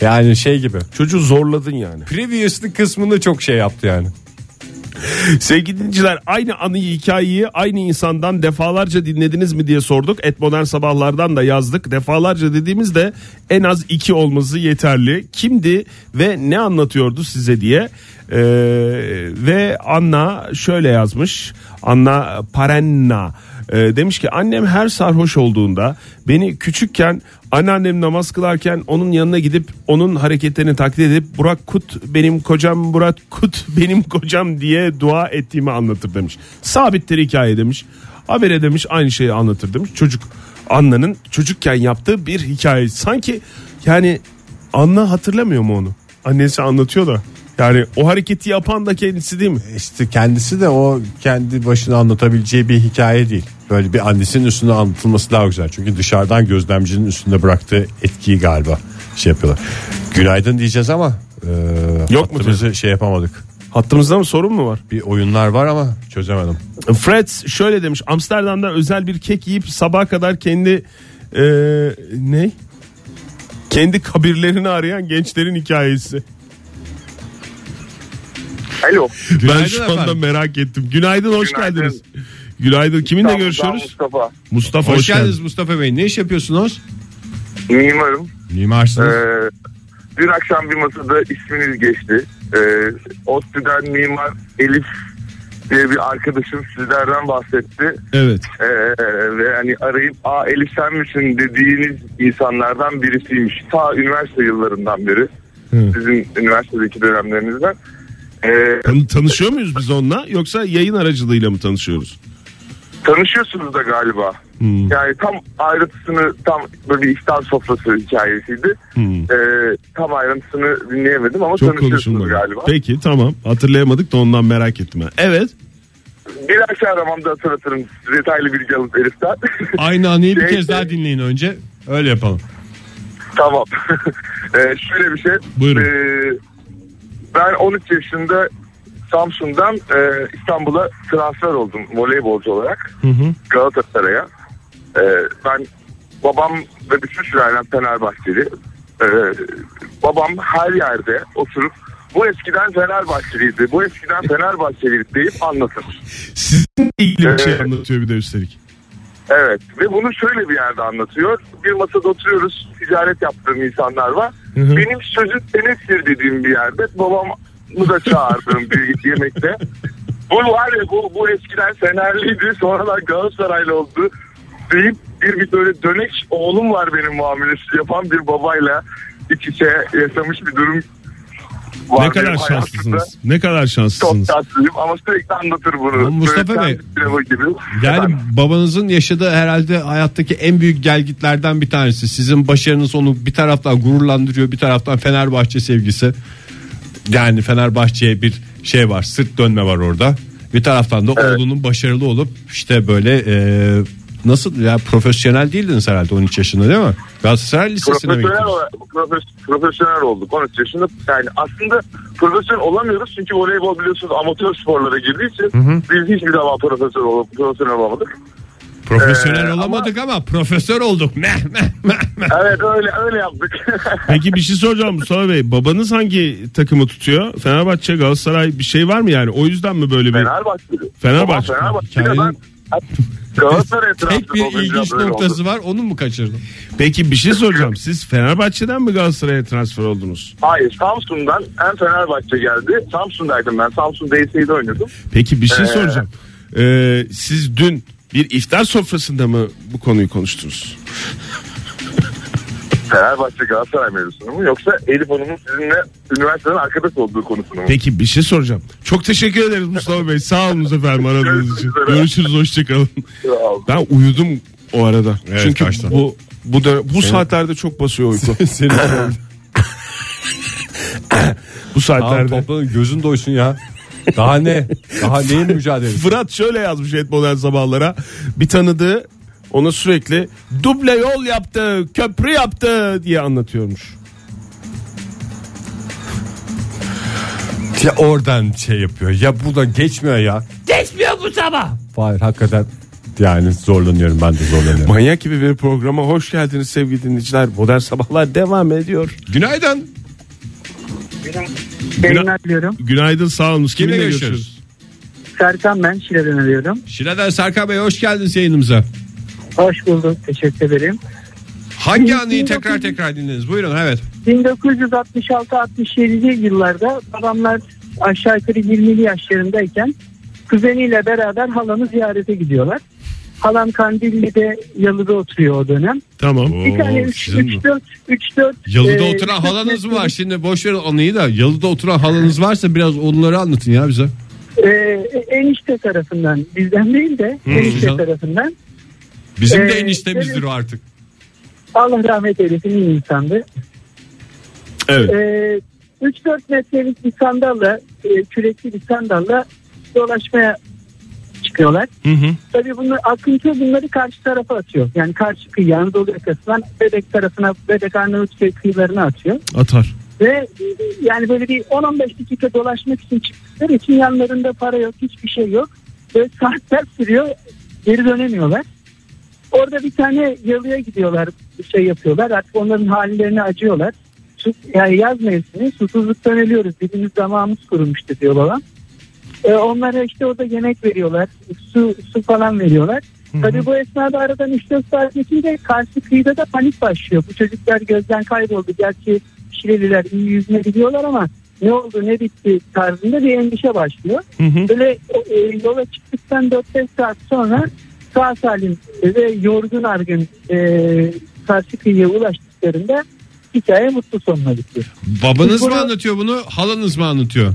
Yani şey gibi. Çocuğu zorladın yani. Previous'lı kısmını çok şey yaptı yani. Sevgili dinleyiciler, aynı anıyı, hikayeyi aynı insandan defalarca dinlediniz mi diye sorduk. Et Modern Sabahlardan da yazdık. Defalarca dediğimizde en az iki olması yeterli. Kimdi ve ne anlatıyordu size diye. Ee, ve Anna şöyle yazmış. Anna Parenna ee, demiş ki annem her sarhoş olduğunda beni küçükken anneannem namaz kılarken onun yanına gidip onun hareketlerini taklit edip Burak Kut benim kocam, Burak Kut benim kocam diye dua ettiğimi anlatır demiş. Sabittir hikaye demiş. Habere demiş aynı şeyi anlatır demiş. Çocuk Anna'nın çocukken yaptığı bir hikaye. Sanki yani Anna hatırlamıyor mu onu? Annesi anlatıyor da. Yani o hareketi yapan da kendisi değil mi? İşte kendisi de o kendi başına anlatabileceği bir hikaye değil. Böyle bir annesinin üstüne anlatılması daha güzel. Çünkü dışarıdan gözlemcinin üstünde bıraktığı etkiyi galiba şey yapıyorlar. Günaydın diyeceğiz ama e, yok hattımızı mu? Şey yapamadık. Hattımızda mı sorun mu var? Bir oyunlar var ama çözemedim. Fred şöyle demiş. Amsterdam'da özel bir kek yiyip sabaha kadar kendi e, ne? Kendi kabirlerini arayan gençlerin hikayesi. Alo. Günaydın ben şu anda efendim. Merak ettim. Günaydın, hoş Günaydın. Geldiniz. Günaydın. Kiminle görüşüyoruz? Mustafa. Mustafa hoş, hoş geldiniz geldin. Mustafa Bey. Ne iş yapıyorsunuz? Mimarım. Mimarsınız. Ee, dün akşam bir masada isminiz geçti. Ee, ODTÜ'den mimar Elif diye bir arkadaşım sizlerden bahsetti. Evet. Ee, ve hani arayıp "Aa Elif sen misin?" dediğiniz insanlardan birisiymiş. Ta üniversite yıllarından beri. Hı. Sizin üniversitedeki dönemlerinizden. Ee, tanışıyor muyuz biz onunla yoksa yayın aracılığıyla mı tanışıyoruz? Tanışıyorsunuz da galiba. Hmm. Yani tam ayrıntısını, tam böyle bir iftar sofrası hikayesiydi. Hmm. Ee, tam ayrıntısını dinleyemedim ama çok tanışıyorsunuz galiba. Peki tamam, hatırlayamadık da ondan merak ettim. Evet. Bir aşağı aramamda hatırlatırım detaylı bir alıp Elif'ten. Aynı anıyı bir kez daha dinleyin önce, öyle yapalım. Tamam. ee, şöyle bir şey. Buyurun. Ee, Ben on üç yaşında Samsun'dan e, İstanbul'a transfer oldum voleybolcu olarak. Hı hı. Galatasaray'a. E, ben babam ve bütün sülalem Fenerbahçeli. E, babam her yerde oturup bu eskiden Fenerbahçeliydi, bu eskiden Fenerbahçeliydi deyip anlatır. Sizin ilgili bir şey anlatıyor bir de üstelik. Evet, ve bunu şöyle bir yerde anlatıyor. Bir masada oturuyoruz, ticaret yaptığım insanlar var. Hı hı. Benim sözüm senestir dediğim bir yerde, babamı da çağırdığım bir yemekte. Bu var ya, bu, bu eskiden Fenerliydi, sonradan Galatasaraylı oldu deyip bir bir böyle dönek oğlum var benim muamelesi yapan bir babayla iç içe yaşamış bir durum. Ne kadar şanslısınız. Ne kadar şanslısınız. Çok şanslıyım ama sürekli anlatır bunu. Mustafa Bey. Yani babanızın yaşadığı herhalde hayattaki en büyük gelgitlerden bir tanesi. Sizin başarınız onu bir taraftan gururlandırıyor, bir taraftan Fenerbahçe sevgisi. Yani Fenerbahçe'ye bir şey var, sırt dönme var orada. Bir taraftan da evet, oğlunun başarılı olup işte böyle e, nasıl ya, profesyonel değildiniz herhalde on üç yaşında değil mi? Galatasaray Lisesi'ne mi gittiniz? Profesyonel olduk on üç yaşında. Yani aslında profesyonel olamıyoruz çünkü voleybol biliyorsunuz amatör sporlara girdiği için, hı hı, biz hiçbir zaman profesyonel olamadık. Profesyonel olamadık, profesyonel ee, olamadık ama, ama profesör olduk. Meh, meh, meh, meh. Evet öyle öyle yaptık. Peki bir şey soracağım Mustafa Bey. Babanız hangi takımı tutuyor? Fenerbahçe, Galatasaray bir şey var mı yani? O yüzden mi böyle bir... Fenerbahçe. Fenerbahçe. Fenerbahçe. Hikayenin... Tek bir ilginç noktası oldu, var. Onu mu kaçırdım? Peki bir şey soracağım. Siz Fenerbahçe'den mi Galatasaray'a transfer oldunuz? Hayır, Samsun'dan. En Fenerbahçe geldi. Samsun'daydım ben. Samsun D S'de oynuyordum. Peki bir şey ee... soracağım. Ee, siz dün bir iftar sofrasında mı bu konuyu konuştunuz? Fenerbahçe Galatasaray mevzusunu mu, yoksa Elif Hanım'ın sizinle üniversiteden arkadaş olduğu konusunu mu? Peki bir şey soracağım. Çok teşekkür ederiz Mustafa Bey. Sağ olunuz efendim aradığınız için. Görüşürüz, hoşçakalın. Ben uyudum o arada. Evet, çünkü kaçtan? bu bu dönem, bu evet, saatlerde çok basıyor uyku. Senin bu saatlerde. Tamam, toplanın, gözün doysun ya. Daha ne? Daha neyin mücadelesi? Fırat şöyle yazmış et modern sabahlara. Bir tanıdığı ona sürekli duble yol yaptı, köprü yaptı diye anlatıyormuş. Ya oradan şey yapıyor. Ya buradan geçmiyor ya. Geçmiyor bu sabah. Hayır, hakikaten yani zorlanıyorum, ben de zorlanıyorum. Manyak gibi bir programa hoş geldiniz sevgili dinleyiciler. Modern sabahlar devam ediyor. Günaydın. Günaydın. Günaydın. Günaydın, sağ olun. Kiminle görüşürüz? görüşürüz? Serkan ben, Şile'den arıyorum. Şile'den Serkan Bey, hoş geldiniz yayınımıza. Hoş bulduk, teşekkür ederim. Hangi anıyı tekrar tekrar dinlediniz? Buyurun, evet. bin dokuz yüz altmış altı altmış yedi yıllarda babamlar aşağı yukarı yirmili yaşlarındayken kuzeniyle beraber halamı ziyarete gidiyorlar. Halam Kandilli'de, Yalı'da oturuyor o dönem. Tamam. Bir tane üç dört üç dört Yalı'da e, oturan halanız mı var? Şimdi boş verin anıyı da. Yalı'da oturan halanız varsa biraz onları anlatın ya bize. Ee, enişte tarafından, bizden değil de hmm. enişte Güzel. tarafından. Bizim de ee, eniştemizdir o artık. Allah rahmet eylesin, iyi insandı. Evet. Ee, üç dört metrelik bir sandalla, e, kürekli bir sandalla dolaşmaya çıkıyorlar. Hı hı. Tabii bunu, akıntı bunları karşı tarafa atıyor. Yani karşı kıyı, Anadolu yakasından Bebek tarafına, Bebek Arnavutköy kıyılarına atıyor. Atar. Ve yani böyle bir on on beş dakika dolaşmak için çıktıkları için yanlarında para yok, hiçbir şey yok. Böyle saatler sürüyor, geri dönemiyorlar. Orada bir tane yalıya gidiyorlar, şey yapıyorlar. Artık onların hallerini acıyorlar. Yani yaz mevsimi, susuzluktan ölüyoruz. Dilimiz damağımız kurumuştu diyor babam. Ee, onlara işte orada yemek veriyorlar. Su, su falan veriyorlar. Hı-hı. Tabii bu esnada aradan üç dört saat geçince karşı kıyıda da panik başlıyor. Bu çocuklar gözden kayboldu. Gerçi Şileliler iyi yüzme biliyorlar ama ne oldu ne bitti tarzında bir endişe başlıyor. Hı-hı. Böyle e, yola çıktıktan dört beş saat sonra sağ salim ve yorgun argın e, karşı kıyıya ulaştıklarında hikaye mutlu sonuna bitiyor. Babanız bunu, mı anlatıyor bunu, halanız mı anlatıyor?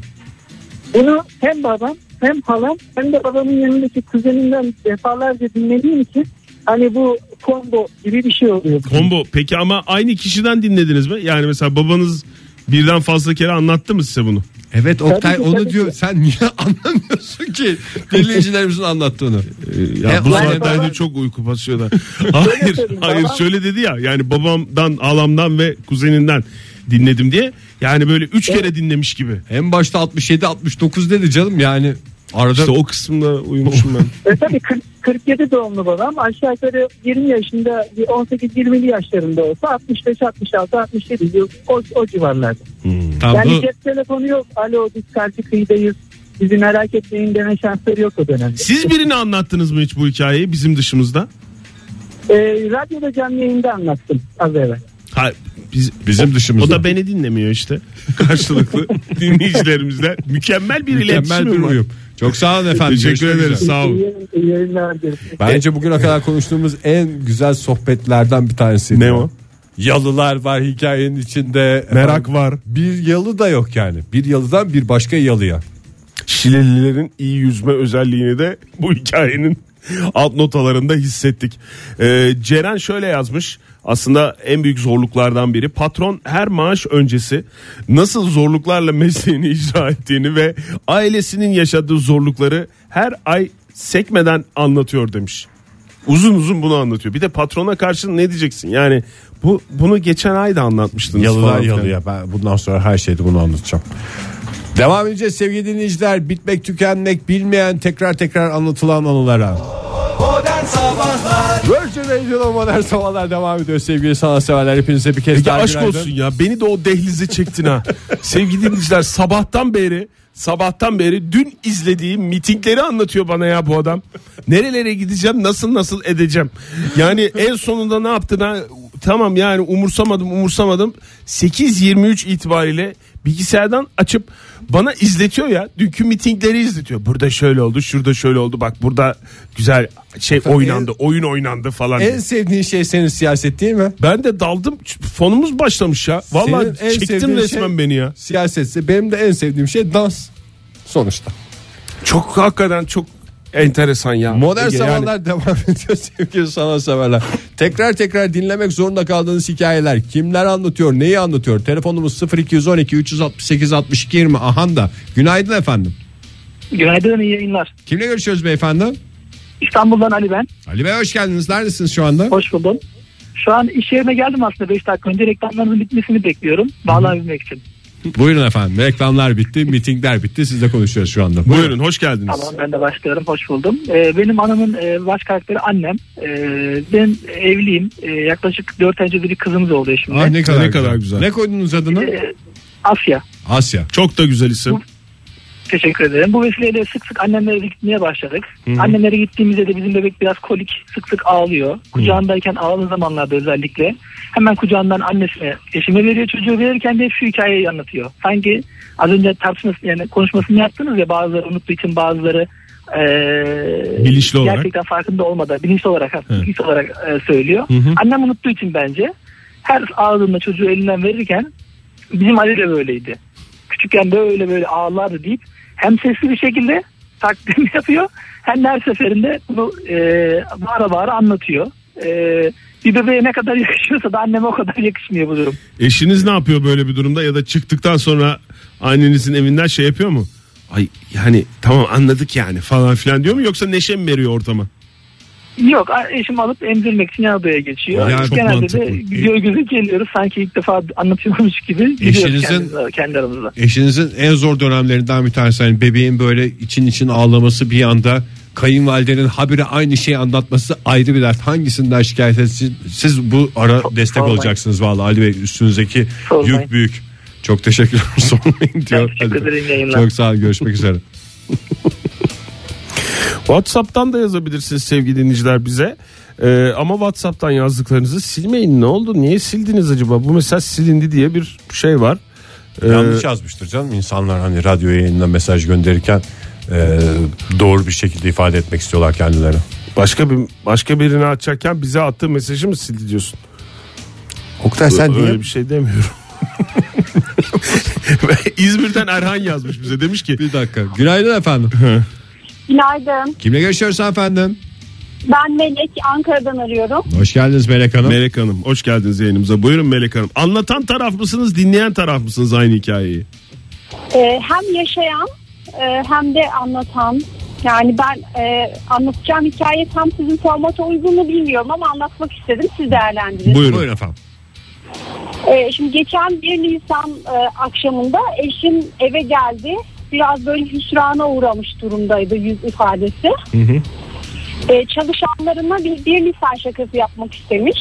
Bunu hem babam hem halam hem de babamın yanındaki kuzenimden defalarca dinlediğim için hani bu combo gibi bir şey oluyor. Combo. Peki ama aynı kişiden dinlediniz mi? Yani mesela babanız birden fazla kere anlattı mı size bunu? Evet Oktay, tabii ki, onu diyor ki. Sen niye anlamıyorsun ki dinleyicilerimizin anlattığını? Ya e, bu saatlerde çok uyku basıyorlar. hayır hayır şöyle dedi ya, yani babamdan, halamdan ve kuzeninden dinledim diye. Yani böyle üç evet. kere dinlemiş gibi. En başta altmış yedi altmış dokuz dedi canım yani. Arada işte o kısımda uyumuşum ben. E tabii kırk yedi doğumlu babam, aşağı yukarı yirmi yaşında, on sekiz yirmili yaşlarında olsa altmış beş altmış altı altmış yedi yıl o, o civarlarda. Hmm. Tamam. Yani cep telefonu yok. Alo biz karşı kıyıdayız, bizi merak etmeyin deme şansları yok o dönemde. Siz birini anlattınız mı hiç bu hikayeyi bizim dışımızda? E, radyoda canlı yayında anlattım az evvel. Hayır. Biz, bizim o, dışımızda. O da beni dinlemiyor işte. Karşılıklı dinleyicilerimizden mükemmel bir iletişim uyum. Çok sağ olun efendim. Teşekkür ederiz. Sağ olun. Bence bugüne kadar konuştuğumuz en güzel sohbetlerden bir tanesiydi. Ne o? Yalılar var hikayenin içinde. Merak efendim, var. Bir yalı da yok yani. Bir yalıdan bir başka yalıya. Şilelilerin iyi yüzme özelliğini de bu hikayenin alt notalarında hissettik. Ee, Ceren şöyle yazmış. Aslında en büyük zorluklardan biri patron her maaş öncesi nasıl zorluklarla mesleğini icra ettiğini ve ailesinin yaşadığı zorlukları her ay sekmeden anlatıyor demiş. Uzun uzun bunu anlatıyor. Bir de patrona karşı ne diyeceksin? Yani bu bunu geçen ay da anlatmıştınız. Yalılar yalıya ben bundan sonra her şeyde bunu anlatacağım. Devam edeceğiz sevgili dinleyiciler. Bitmek tükenmek bilmeyen tekrar tekrar anlatılan anılara. Modern Sabahlar Virgin Radyo'da Modern Sabahlar devam ediyor sevgili sanatseverler. Hepinize bir kez Ege daha aşk günaydın. Olsun ya, beni de o dehlize çektin ha. Sevgili dinleyiciler, sabahtan beri sabahtan beri dün izlediğim mitingleri anlatıyor bana ya bu adam. Nerelere gideceğim, nasıl nasıl edeceğim. Yani en sonunda ne yaptın ha? Tamam yani umursamadım umursamadım. sekiz yirmi üç itibariyle bilgisayardan açıp bana izletiyor ya. Dünkü mitingleri izletiyor. Burada şöyle oldu, şurada şöyle oldu. Bak burada güzel şey efendim, oynandı, en, oyun oynandı falan. En sevdiğin şey senin siyaset değil mi? Ben de daldım. Fonumuz başlamış ya. Vallahi senin çektim resmen şey, beni ya. Siyasetse benim de en sevdiğim şey dans sonuçta. Çok hakikaten çok enteresan ya. Modern Ege, sabahlar yani devam ediyor sevgili sanatseverler. Tekrar tekrar dinlemek zorunda kaldığınız hikayeler. Kimler anlatıyor, neyi anlatıyor? Telefonumuz sıfır iki on iki üç altı sekiz altmış iki yirmi. Ahan da. Günaydın efendim. Günaydın, iyi yayınlar. Kimle görüşüyoruz beyefendi? İstanbul'dan Ali ben. Ali Bey hoş geldiniz. Neredesiniz şu anda? Hoş buldum. Şu an iş yerine geldim aslında beş dakika önce. Reklamların bitmesini bekliyorum. Bağlanabilmek için. Buyurun efendim, reklamlar bitti, mitingler bitti, sizle konuşuyoruz şu anda. Buyurun, buyurun, hoş geldiniz. Tamam, ben de başlıyorum, hoş buldum. Ee, benim anamın e, baş karakteri annem. E, ben evliyim, e, yaklaşık dört önce bir kızımız oldu şimdi. Aa, ne kadar, ne kadar güzel. Ne koydunuz adını? E, Asya. Asya, çok da güzel isim. Bu, teşekkür ederim. Bu vesileyle sık sık annemlere gitmeye başladık. Hı-hı. Annemlere gittiğimizde de bizim bebek biraz kolik, sık sık ağlıyor. Kucağındayken ağladığı zamanlarda özellikle hemen kucağından annesine, eşime veriyor, çocuğu verirken de hep şu hikayeyi anlatıyor. Sanki az önce tartışmasını, yani konuşmasını yaptınız ya, bazıları unuttuğu için bazıları e, bilinçli olarak, gerçekten farkında olmadan bilinçli olarak, bilinçli olarak e, söylüyor. Hı-hı. Annem unuttuğu için bence her ağladığında çocuğu elinden verirken bizim Ali de böyleydi. Küçükken böyle böyle ağlardı deyip hem sesli bir şekilde takdim yapıyor hem de her seferinde bunu e, bağıra bağıra anlatıyor. E, bir bebeğe ne kadar yakışıyorsa da anneme o kadar yakışmıyor bu durum. Eşiniz ne yapıyor böyle bir durumda ya da çıktıktan sonra annenizin evinden şey yapıyor mu? Ay yani tamam anladık yani falan filan diyor mu, yoksa neşe mi veriyor ortama? Yok, eşim alıp emzirmek için adaya geçiyor. Yani genelde de gidiyor, gözü geliyoruz sanki ilk defa anlatıyormuş gibi. Eşinizin, kendi aramızda. Eşinizin en zor dönemlerinden bir tanesi, yani bebeğin böyle için için ağlaması, bir anda kayınvalidenin habire aynı şeyi anlatması ayrı bir dert. Hangisinden şikayet etsiniz? Siz bu ara so, destek sormayın. Olacaksınız vallahi Ali Bey, üstünüzdeki sormayın. Yük büyük. Çok teşekkürler, sormayın diyor. Teşekkür ederim, yayınlar. Çok sağ olun, görüşmek üzere. WhatsApp'tan da yazabilirsiniz sevgili dinleyiciler bize. Ee, ama WhatsApp'tan yazdıklarınızı silmeyin. Ne oldu? Niye sildiniz acaba? Bu mesaj silindi diye bir şey var. Ee, Yanlış yazmıştır canım. İnsanlar hani radyo yayınına mesaj gönderirken e, doğru bir şekilde ifade etmek istiyorlar kendilerini. Başka bir başka birine açarken bize attığı mesajı mı sildi diyorsun? Oktay sen öyle niye? Bir şey demiyorum. İzmir'den Erhan yazmış bize. Demiş ki bir dakika. Günaydın efendim. Günaydın. Kimle görüşüyoruz efendim? Ben Melek, Ankara'dan arıyorum. Hoş geldiniz Melek Hanım. Melek Hanım, hoş geldiniz yayınımıza. Buyurun Melek Hanım. Anlatan taraf mısınız, dinleyen taraf mısınız aynı hikayeyi? Ee, hem yaşayan e, hem de anlatan. Yani ben e, anlatacağım hikaye tam sizin formata uygun mu bilmiyorum ama anlatmak istedim. Siz değerlendirin. Buyurun, buyurun efendim. Ee, şimdi geçen bir Nisan e, akşamında eşim eve geldi. Biraz böyle hüsrana uğramış durumdaydı yüz ifadesi. Hı hı. Ee, çalışanlarına bir, bir lisan şakası yapmak istemiş.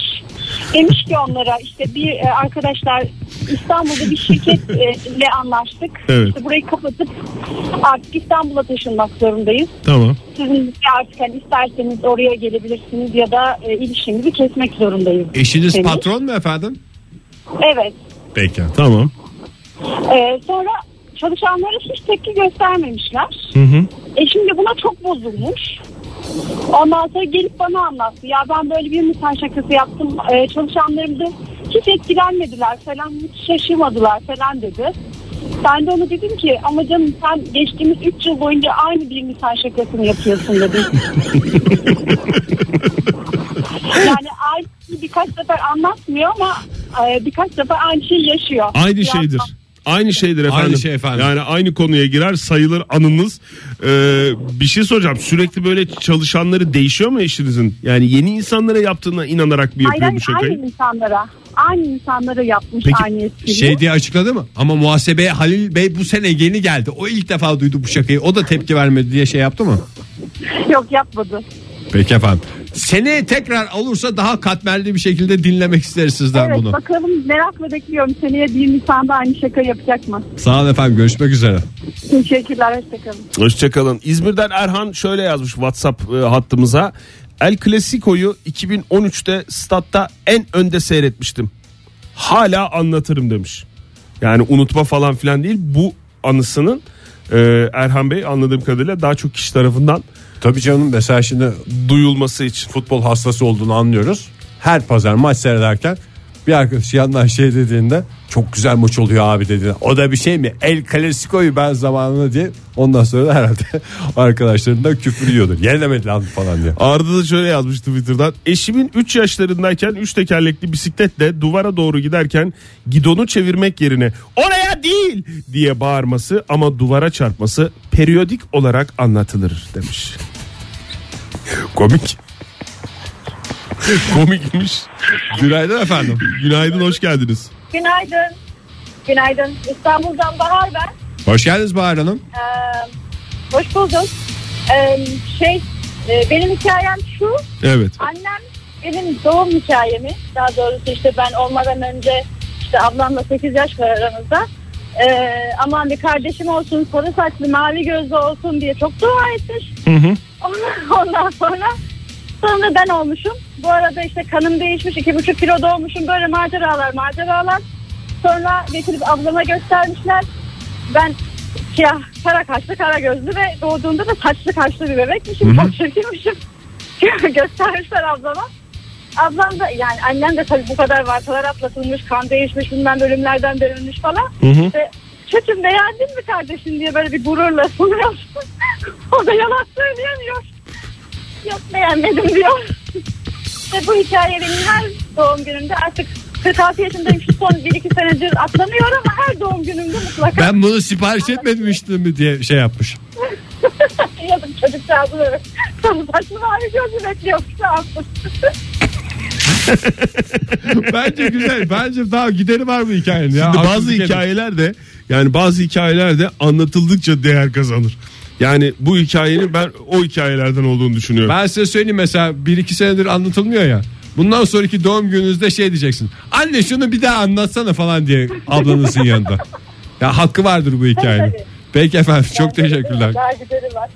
Demiş ki onlara işte bir arkadaşlar İstanbul'da bir şirketle anlaştık. Evet. İşte burayı kapatıp artık İstanbul'a taşınmak zorundayız. Tamam. Sizin de artık hani isterseniz oraya gelebilirsiniz ya da e, ilişkimizi kesmek zorundayız. Eşiniz senin. Patron mu efendim? Evet. Peki tamam. Ee, sonra çalışanlara hiç tepki göstermemişler. Hı hı. Eşim de buna çok bozulmuş. Ondan sonra gelip bana anlattı. Ya ben böyle bir misal şakası yaptım. Ee, çalışanlarım da hiç etkilenmediler falan, hiç şaşırmadılar falan dedi. Ben de ona dedim ki ama canım sen geçtiğimiz üç yıl boyunca aynı bir misal şakasını yapıyorsun dedim. Yani aynı birkaç sefer anlatmıyor ama birkaç sefer aynı şeyi yaşıyor. Aynı bir şeydir. An- Aynı şeydir efendim. Aynı şey efendim. Yani aynı konuya girer sayılır anınız. Ee, bir şey soracağım. Sürekli böyle çalışanları değişiyor mu eşinizin? Yani yeni insanlara yaptığına inanarak mı yapıyor bu şakayı? Aynı insanlara. Aynı insanlara yapmış. Peki, aynı etkili. Şey diye açıkladı mı? Ama muhasebeye Halil Bey bu sene yeni geldi. O ilk defa duydu bu şakayı. O da tepki vermedi diye şey yaptı mı? Yok yapmadı. Peki efendim. Seneye tekrar olursa daha katmerli bir şekilde dinlemek isteriz sizden evet, bunu. Evet bakalım, merakla bekliyorum. Seneye bir Nisan'da aynı şaka yapacak mı? Sağ olun efendim, görüşmek üzere. Teşekkürler, hoşçakalın. Hoşçakalın. İzmir'den Erhan şöyle yazmış WhatsApp hattımıza. El Clasico'yu iki bin on üçte statta en önde seyretmiştim. Hala anlatırım demiş. Yani unutma falan filan değil. Bu anısının Erhan Bey anladığım kadarıyla daha çok kişi tarafından. Tabii canım, mesela şimdi duyulması için futbol hastası olduğunu anlıyoruz. Her pazar maç seyrederken bir arkadaş yandan şey dediğinde çok güzel maç oluyor abi dediğinde o da bir şey mi? El Clasico'yu ben zamanında diye ondan sonra da herhalde arkadaşlarından küfür yiyordur. Yenemedi lan falan diye. Arda da şöyle yazmıştı Twitter'dan. Eşimin üç yaşlarındayken üç tekerlekli bisikletle duvara doğru giderken gidonu çevirmek yerine oraya değil diye bağırması ama duvara çarpması periyodik olarak anlatılır demiş. Komik. Komikmiş. Günaydın efendim. Günaydın, hoş geldiniz. Günaydın. Günaydın. İstanbul'dan Bahar ben. Hoş geldiniz Bahar Hanım. Ee, hoş bulduk. Ee, şey, benim hikayem şu. Evet. Annem benim doğum hikayemi. Daha doğrusu işte ben olmadan önce işte ablamla sekiz yaş var aramızda. Ee, aman bir kardeşim olsun, sarı saçlı, mavi gözlü olsun diye çok dua etmiş. Hı hı. Ondan, ondan sonra sonra ben olmuşum. Bu arada işte kanım değişmiş, iki buçuk kilo doğmuşum, böyle maceralar maceralar. Sonra getirip ablama göstermişler. Ben siyah, kara kaşlı, kara gözlü ve doğduğunda da saçlı kaşlı bir bebekmişim. Çok şaşırmışım. Göstermişler ablama. Ablam da yani annem de tabii bu kadar vartalar atlatılmış, kan değişmiş, bilmem bölümlerden dönülmüş falan. Ve çocuğum beğendin mi kardeşim diye böyle bir gururla soruyor. O da yalan söyleyemiyor. Yok beğenmedim diyor. İşte bu hikaye benim her doğum günümde, artık kırk altı yaşındayım, şu son bir iki senedir atlamıyor ama her doğum günümde mutlaka. Ben bunu sipariş etmemiştim mi diye şey yapmış. Yazık çocukcağızı. Sanı saçlı mavi gözü bekliyormuş. Bence güzel. Bence daha gideri var bu hikayenin. Şimdi ya, bazı hikayeler de yani bazı hikayeler de anlatıldıkça değer kazanır. Yani bu hikayenin ben o hikayelerden olduğunu düşünüyorum. Ben size söyleyeyim, mesela bir iki senedir anlatılmıyor ya. Bundan sonraki doğum gününüzde şey diyeceksin. Anne şunu bir daha anlatsana falan diye ablanızın yanında. Ya hakkı vardır bu hikayenin. Tabii. Peki efendim, çok ben teşekkürler. Daha gideri var.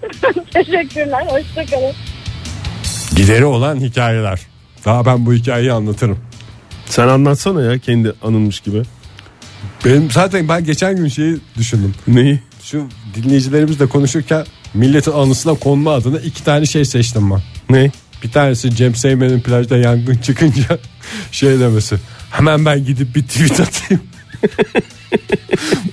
Teşekkürler. Hoşçakalın. Gideri olan hikayeler. Daha ben bu hikayeyi anlatırım. Sen anlatsana ya, kendi anılmış gibi. Benim zaten ben geçen gün şeyi düşündüm. Neyi? Şu dinleyicilerimizle konuşurken milletin anısına konma adına iki tane şey seçtim ben. Ne? Bir tanesi Cem Seymen'in plajda yangın çıkınca şey demesi. Hemen ben gidip bir tweet atayım.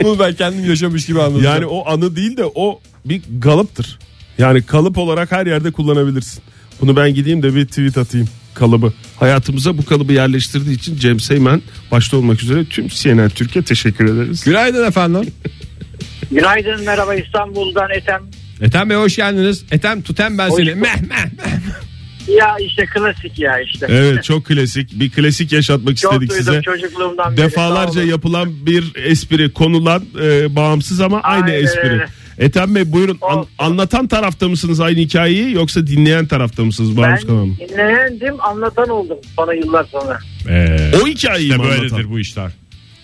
Bunu ben kendim yaşamış gibi anladım. Yani o anı değil de o bir kalıptır. Yani kalıp olarak her yerde kullanabilirsin. Bunu ben gideyim de bir tweet atayım kalıbı. Hayatımıza bu kalıbı yerleştirdiği için Cem Seymen başta olmak üzere tüm C N N Türkiye teşekkür ederiz. Günaydın efendim. Günaydın, merhaba İstanbul'dan Ethem. Ethem Bey hoş geldiniz. Ethem tutem ben hoş seni. Meh, meh meh. Ya işte klasik ya işte. Evet çok klasik. Bir klasik yaşatmak çok istedik size. Defalarca beri, yapılan bir espri, konulan e, bağımsız ama aynı Aynen. espri. Ethem Bey buyurun, an, anlatan tarafta mısınız aynı hikayeyi yoksa dinleyen tarafta mısınız? Bağımsız ben mı? Dinleyendim, anlatan oldum bana yıllar sonra. Ee, o hikayeyi işte böyledir bu işler.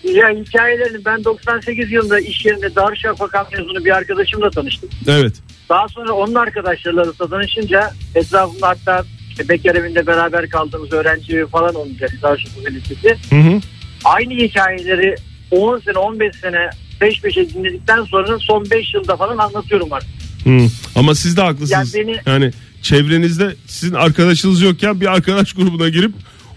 Ya hikayelerini ben doksan sekiz yılında iş yerinde Darüşşafaka mezunu bir arkadaşımla tanıştım. Evet. Daha sonra onun arkadaşlarıyla tanışınca etrafımda hatta işte bekar evinde beraber kaldığımız öğrenci falan olunca Darüşşafaka Lisesi. Hı hı. Aynı hikayeleri on sene on beş sene peş peşe dinledikten sonra son beş yılda falan anlatıyorum artık. Hı. Ama siz de haklısınız. Yani, beni... yani çevrenizde sizin arkadaşınız yokken bir arkadaş grubuna girip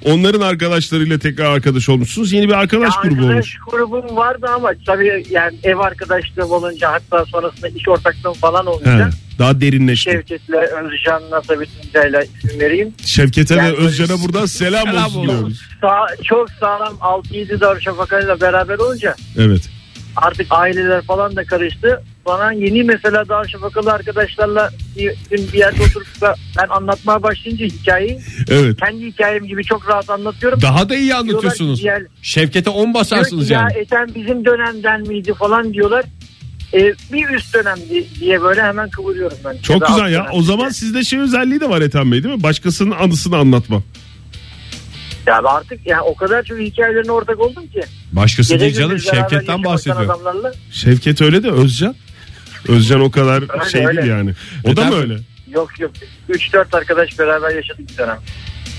onların arkadaşlarıyla tekrar arkadaş olmuşsunuz. Yeni bir arkadaş ya grubu arkadaş olmuş. Arkadaş grubum vardı ama tabii yani ev arkadaşlığım olunca hatta sonrasında iş ortaklığım falan olunca. He, daha derinleşti. Şevket'le Özcan'la tabii sizlerle isim vereyim. Şevket'e yani, ve Özcan'a buradan selam, selam olsun diyoruz. Sağ, çok sağlam altı yedi Darüşşafaka'yla beraber olunca. Evet. Artık aileler falan da karıştı. Bana yeni mesela Darüşşafakalı arkadaşlarla bir, bir yerde oturup da ben anlatmaya başlayınca hikayeyi evet. kendi hikayem gibi çok rahat anlatıyorum. Daha da iyi anlatıyorsunuz. Diğer, Şevket'e on basarsınız yani. Ya eten bizim dönemden miydi falan diyorlar. Ee, bir üst dönem diye böyle hemen kıvırıyorum ben. Çok ya güzel ya. O zaman sizde şey özelliği de var Ethem Bey değil mi? Başkasının anısını anlatma. Ya artık yani o kadar çok hikayelerine ortak oldum ki. Başkası değil canım, Şevket'ten bahsediyor. Şevket öyle de Özcan. Özcan o kadar öyle, şey öyle. Değil yani. O Ethem, da mı öyle? Yok yok. üç dört arkadaş beraber yaşadık bir dönem.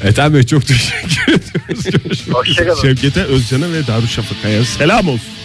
Ethem Bey çok teşekkür ediyoruz. Şevket'e, Özcan'a ve Darüşşafaka'ya selam olsun.